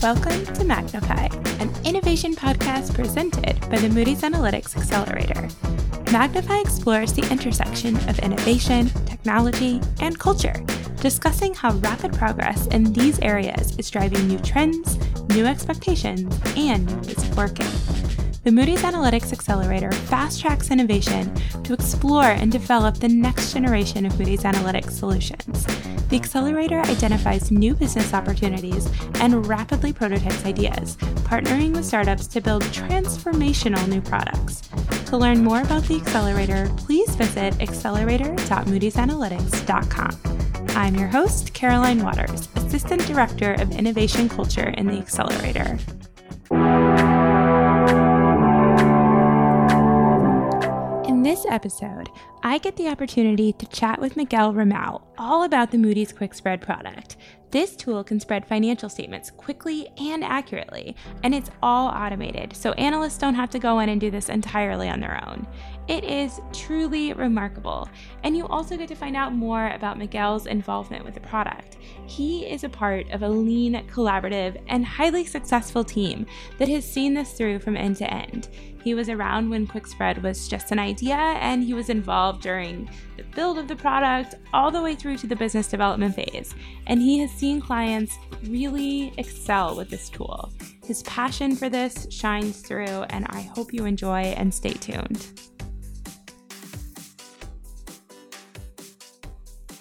Welcome to Magnify, an innovation podcast presented by the Moody's Analytics Accelerator. Magnify explores the intersection of innovation, technology, and culture, discussing how rapid progress in these areas is driving new trends, new expectations, and new ways of working. The Moody's Analytics Accelerator fast-tracks innovation to explore and develop the next generation of Moody's Analytics solutions. The Accelerator identifies new business opportunities and rapidly prototypes ideas, partnering with startups to build transformational new products. To learn more about the Accelerator, please visit accelerator.moodysanalytics.com. I'm your host, Caroline Waters, Assistant Director of Innovation Culture in the Accelerator. In this episode, I get the opportunity to chat with Miguel Romo all about the Moody's QuickSpread product. This tool can spread financial statements quickly and accurately, and it's all automated, so analysts don't have to go in and do this entirely on their own. It is truly remarkable, and you also get to find out more about Miguel's involvement with the product. He is a part of a lean, collaborative, and highly successful team that has seen this through from end to end. He was around when QuickSpread was just an idea, and he was involved during the build of the product all the way through to the business development phase. And he has seen clients really excel with this tool. His passion for this shines through, and I hope you enjoy and stay tuned.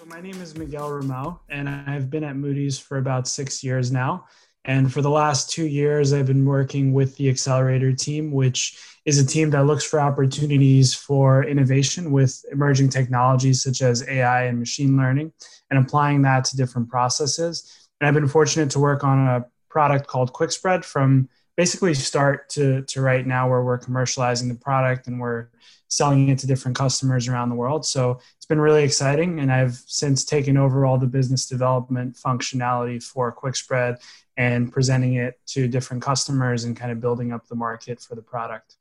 My name is Miguel Romo, and I've been at Moody's for about 6 years now. And for the last 2 years, I've been working with the Accelerator team, which is a team that looks for opportunities for innovation with emerging technologies such as AI and machine learning and applying that to different processes. And I've been fortunate to work on a product called QuickSpread from basically start to right now, where we're commercializing the product and we're selling it to different customers around the world. So it's been really exciting. And I've since taken over all the business development functionality for QuickSpread and presenting it to different customers and kind of building up the market for the product.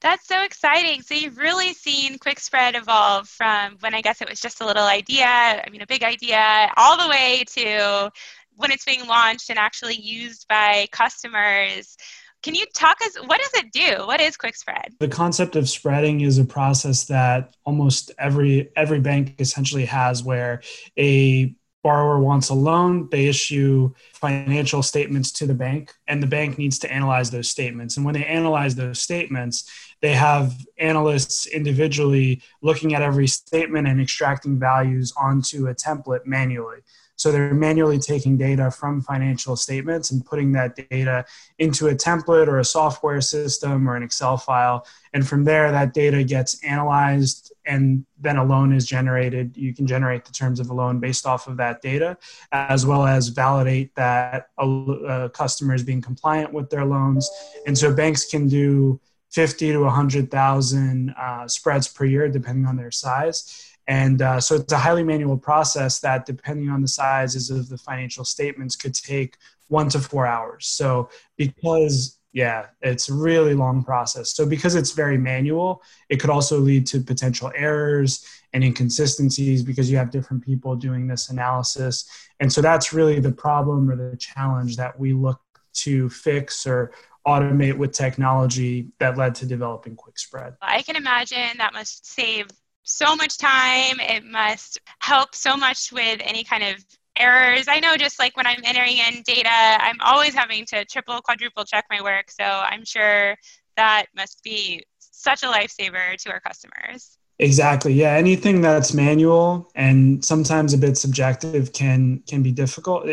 That's so exciting. So you've really seen QuickSpread evolve from when I guess it was just a little idea, a big idea, all the way to when it's being launched and actually used by customers. Can you talk us, what does it do? What is QuickSpread? The concept of spreading is a process that almost every bank essentially has, where a borrower wants a loan, they issue financial statements to the bank, and the bank needs to analyze those statements. And when they analyze those statements, they have analysts individually looking at every statement and extracting values onto a template manually. So they're manually taking data from financial statements and putting that data into a template or a software system or an Excel file. And from there, that data gets analyzed and then a loan is generated. You can generate the terms of a loan based off of that data, as well as validate that a customer is being compliant with their loans. And so banks can do 50 to 100,000 spreads per year, depending on their size. And so it's a highly manual process that, depending on the sizes of the financial statements, could take 1 to 4 hours. So it's a really long process. So because it's very manual, it could also lead to potential errors and inconsistencies because you have different people doing this analysis. And so that's really the problem or the challenge that we look to fix or automate with technology that led to developing QuickSpread. I can imagine that must save so much time. It must help so much with any kind of errors. I know just like when I'm entering in data, I'm always having to triple, quadruple check my work. So I'm sure that must be such a lifesaver to our customers. Exactly. Yeah. Anything that's manual and sometimes a bit subjective can be difficult.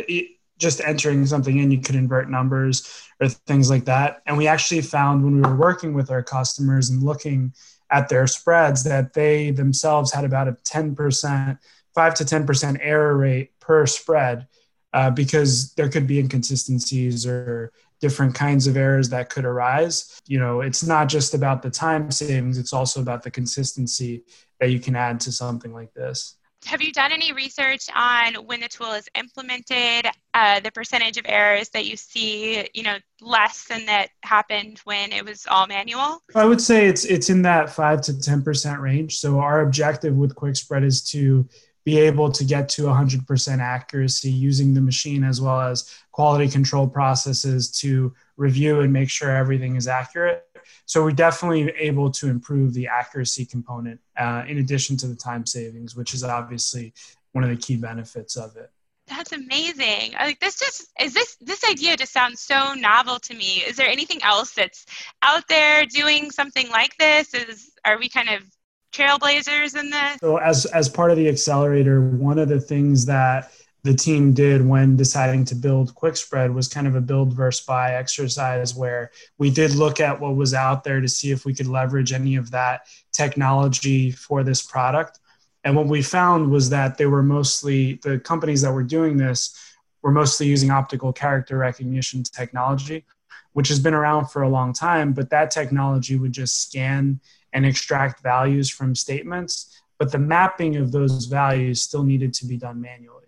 Just entering something in, you could invert numbers or things like that. And we actually found when we were working with our customers and looking at their spreads that they themselves had about a 5 to 10% error rate per spread because there could be inconsistencies or different kinds of errors that could arise. It's not just about the time savings, it's also about the consistency that you can add to something like this. Have you done any research on when the tool is implemented, the percentage of errors that you see, less than that happened when it was all manual? I would say it's in that 5 to 10% range. So our objective with QuickSpread is to be able to get to 100% accuracy using the machine as well as quality control processes to review and make sure everything is accurate. So we're definitely able to improve the accuracy component in addition to the time savings, which is obviously one of the key benefits of it. That's amazing. I think this idea just sounds so novel to me. Is there anything else that's out there doing something like this? Are we kind of trailblazers in this? So as part of the accelerator, one of the things that the team did when deciding to build QuickSpread was kind of a build versus buy exercise where we did look at what was out there to see if we could leverage any of that technology for this product. And what we found was that they were mostly, the companies that were doing this were mostly using optical character recognition technology, which has been around for a long time, but that technology would just scan and extract values from statements, but the mapping of those values still needed to be done manually.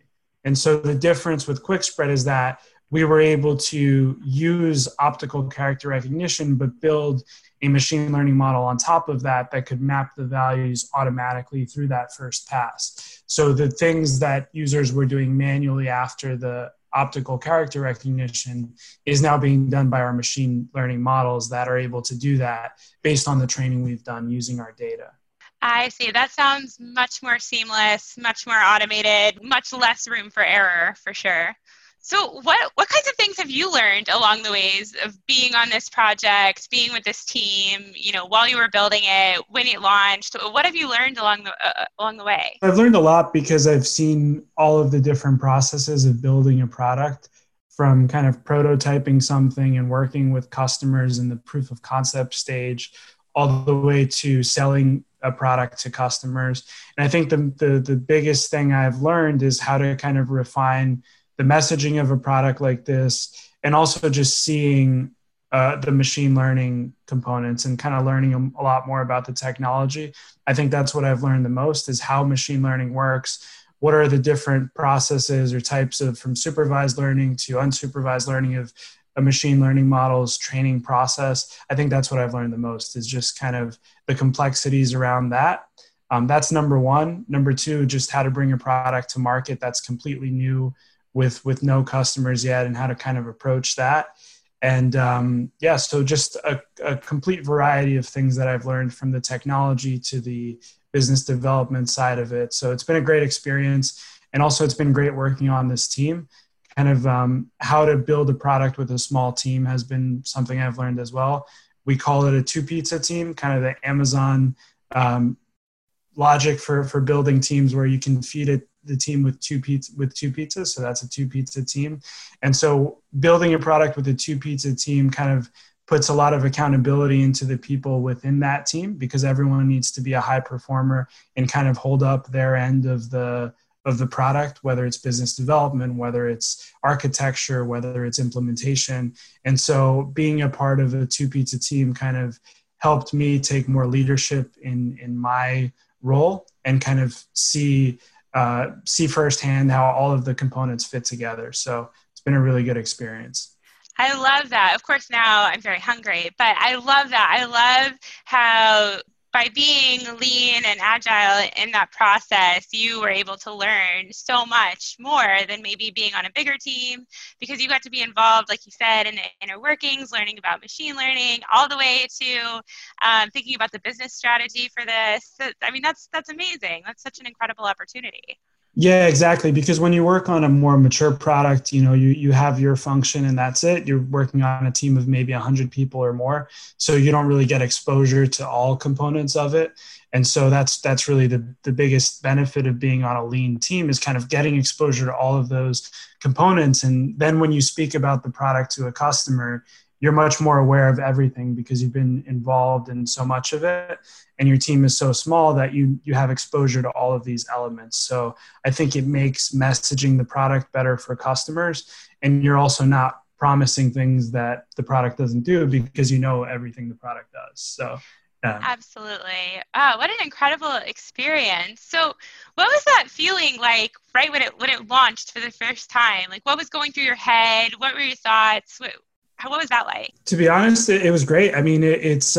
And so the difference with QuickSpread is that we were able to use optical character recognition, but build a machine learning model on top of that that could map the values automatically through that first pass. So the things that users were doing manually after the optical character recognition is now being done by our machine learning models that are able to do that based on the training we've done using our data. I see. That sounds much more seamless, much more automated, much less room for error for sure. So what kinds of things have you learned along the ways of being on this project, being with this team, you know, while you were building it, when it launched? What have you learned along the way? I've learned a lot because I've seen all of the different processes of building a product, from kind of prototyping something and working with customers in the proof of concept stage, all the way to selling a product to customers. And I think the biggest thing I've learned is how to kind of refine the messaging of a product like this, and also just seeing the machine learning components and kind of learning a lot more about the technology. I think that's what I've learned the most is how machine learning works. What are the different processes or types of, from supervised learning to unsupervised learning of a machine learning model's training process? I think that's what I've learned the most is just kind of the complexities around that. That's number one. Number two, just how to bring a product to market that's completely new with no customers yet, and how to kind of approach that. And so just a complete variety of things that I've learned from the technology to the business development side of it. So it's been a great experience. And also it's been great working on this team. Kind of how to build a product with a small team has been something I've learned as well. We call it a 2-pizza team, kind of the Amazon logic for building teams where you can feed it the team with two pizzas. So that's a 2-pizza team. And so building a product with a 2-pizza team kind of puts a lot of accountability into the people within that team, because everyone needs to be a high performer and kind of hold up their end of the product, whether it's business development, whether it's architecture, whether it's implementation. And so being a part of a 2-pizza team kind of helped me take more leadership in my role and kind of see firsthand how all of the components fit together. So it's been a really good experience. I love that. Of course, now I'm very hungry, but I love that. I love how by being lean and agile in that process, you were able to learn so much more than maybe being on a bigger team, because you got to be involved, like you said, in the inner workings, learning about machine learning, all the way to thinking about the business strategy for this. I mean, that's amazing. That's such an incredible opportunity. Yeah, exactly. Because when you work on a more mature product, you know, you have your function and that's it. You're working on a team of maybe 100 people or more. So you don't really get exposure to all components of it. And so that's really the biggest benefit of being on a lean team is kind of getting exposure to all of those components. And then when you speak about the product to a customer, you're much more aware of everything because you've been involved in so much of it, and your team is so small that you have exposure to all of these elements. So I think it makes messaging the product better for customers, and you're also not promising things that the product doesn't do because you know everything the product does. So yeah. Absolutely. Wow, what an incredible experience. So what was that feeling like right when it launched for the first time? Like what was going through your head? What were your thoughts? What What was that like? To be honest, it was great. I mean, because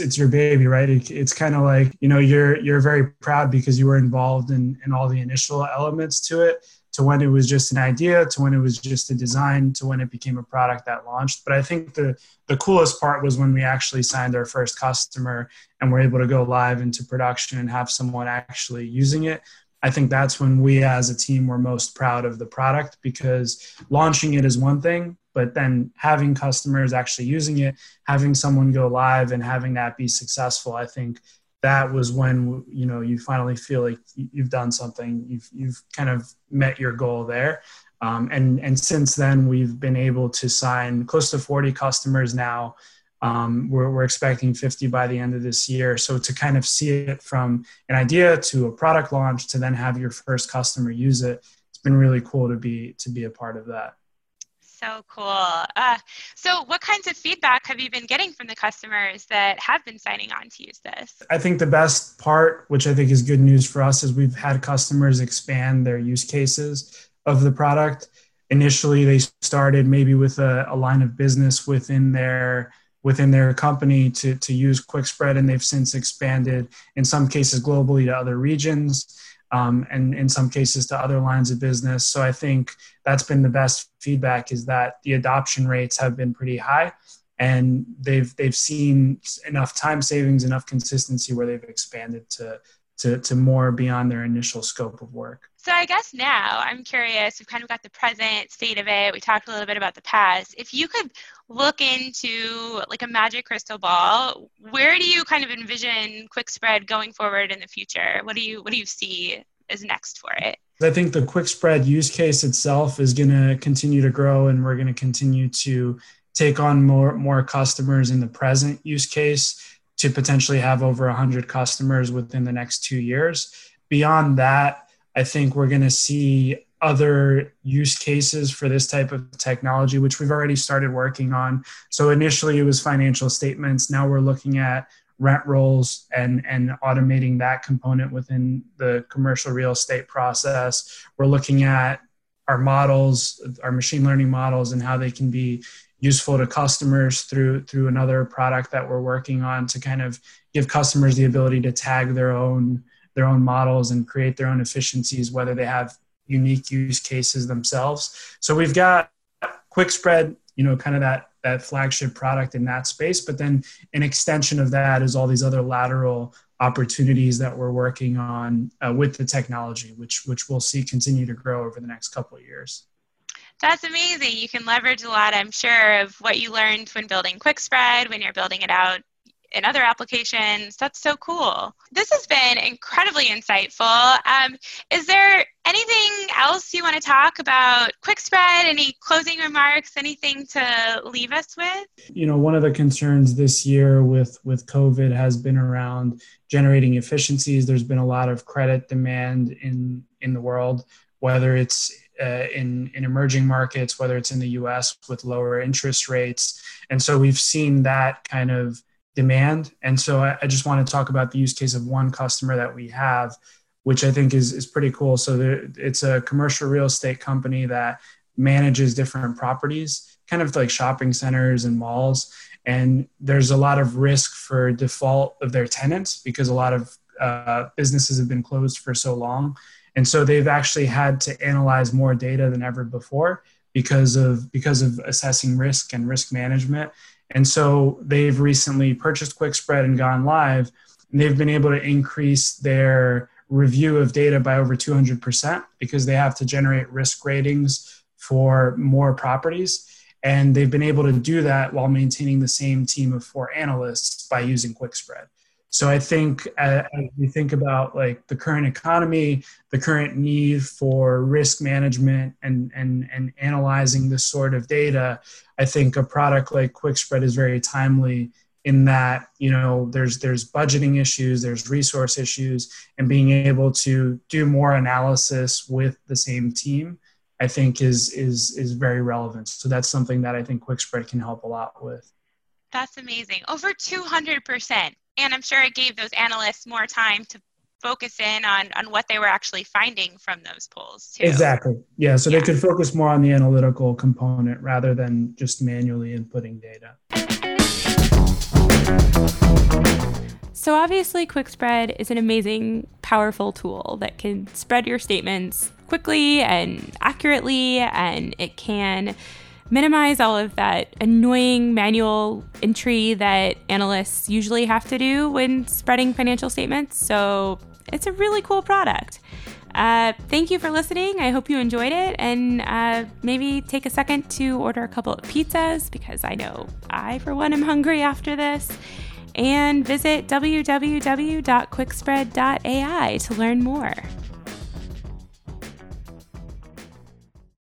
it's your baby, right? It's kind of like, you know, you're very proud because you were involved in all the initial elements to it, to when it was just an idea, to when it was just a design, to when it became a product that launched. But I think the coolest part was when we actually signed our first customer and were able to go live into production and have someone actually using it. I think that's when we as a team were most proud of the product, because launching it is one thing, but then having customers actually using it, having someone go live and having that be successful, I think that was when, you know, you finally feel like you've done something, you've kind of met your goal there. And since then, we've been able to sign close to 40 customers now. We're expecting 50 by the end of this year. So to kind of see it from an idea to a product launch to then have your first customer use it, it's been really cool to be a part of that. So cool. So what kinds of feedback have you been getting from the customers that have been signing on to use this? I think the best part, which I think is good news for us, is we've had customers expand their use cases of the product. Initially, they started maybe with a line of business within their company to use QuickSpread, and they've since expanded, in some cases globally, to other regions, and in some cases to other lines of business. So I think that's been the best feedback, is that the adoption rates have been pretty high, and they've seen enough time savings, enough consistency where they've expanded to more beyond their initial scope of work. So I guess now I'm curious, we've kind of got the present state of it. We talked a little bit about the past. If you could look into like a magic crystal ball, where do you kind of envision QuickSpread going forward in the future? What do you see as next for it? I think the QuickSpread use case itself is going to continue to grow, and we're going to continue to take on more customers in the present use case to potentially have over 100 customers within the next 2 years. Beyond that, I think we're going to see other use cases for this type of technology, which we've already started working on. So initially it was financial statements. Now we're looking at rent rolls and automating that component within the commercial real estate process. We're looking at our models, our machine learning models, and how they can be useful to customers through another product that we're working on to kind of give customers the ability to tag their own models and create their own efficiencies, whether they have unique use cases themselves. So we've got QuickSpread, you know, kind of that flagship product in that space, but then an extension of that is all these other lateral opportunities that we're working on with the technology, which we'll see continue to grow over the next couple of years. That's amazing. You can leverage a lot, I'm sure, of what you learned when building QuickSpread, when you're building it out in other applications. That's so cool. This has been incredibly insightful. Is there anything else you want to talk about QuickSpread? Any closing remarks? Anything to leave us with? You know, one of the concerns this year with COVID has been around generating efficiencies. There's been a lot of credit demand in the world, whether it's in emerging markets, whether it's in the US with lower interest rates. And so we've seen that kind of demand. And so I just want to talk about the use case of one customer that we have, which I think is pretty cool. So it's a commercial real estate company that manages different properties, kind of like shopping centers and malls. And there's a lot of risk for default of their tenants because a lot of businesses have been closed for so long. And so they've actually had to analyze more data than ever before because of assessing risk and risk management. And so they've recently purchased QuickSpread and gone live, and they've been able to increase their review of data by over 200% because they have to generate risk ratings for more properties. And they've been able to do that while maintaining the same team of 4 analysts by using QuickSpread. So I think as we think about like the current economy, the current need for risk management and analyzing this sort of data, I think a product like QuickSpread is very timely in that, you know, there's budgeting issues, there's resource issues, and being able to do more analysis with the same team, I think is very relevant. So that's something that I think QuickSpread can help a lot with. That's amazing. Over 200%. And I'm sure it gave those analysts more time to focus in on what they were actually finding from those polls too. Exactly. Yeah. So they could focus more on the analytical component rather than just manually inputting data. So obviously QuickSpread is an amazing, powerful tool that can spread your statements quickly and accurately, and it can minimize all of that annoying manual entry that analysts usually have to do when spreading financial statements. So it's a really cool product. Thank you for listening. I hope you enjoyed it, and maybe take a second to order a couple of pizzas, because I know I, for one, am hungry after this. And visit www.quickspread.ai to learn more.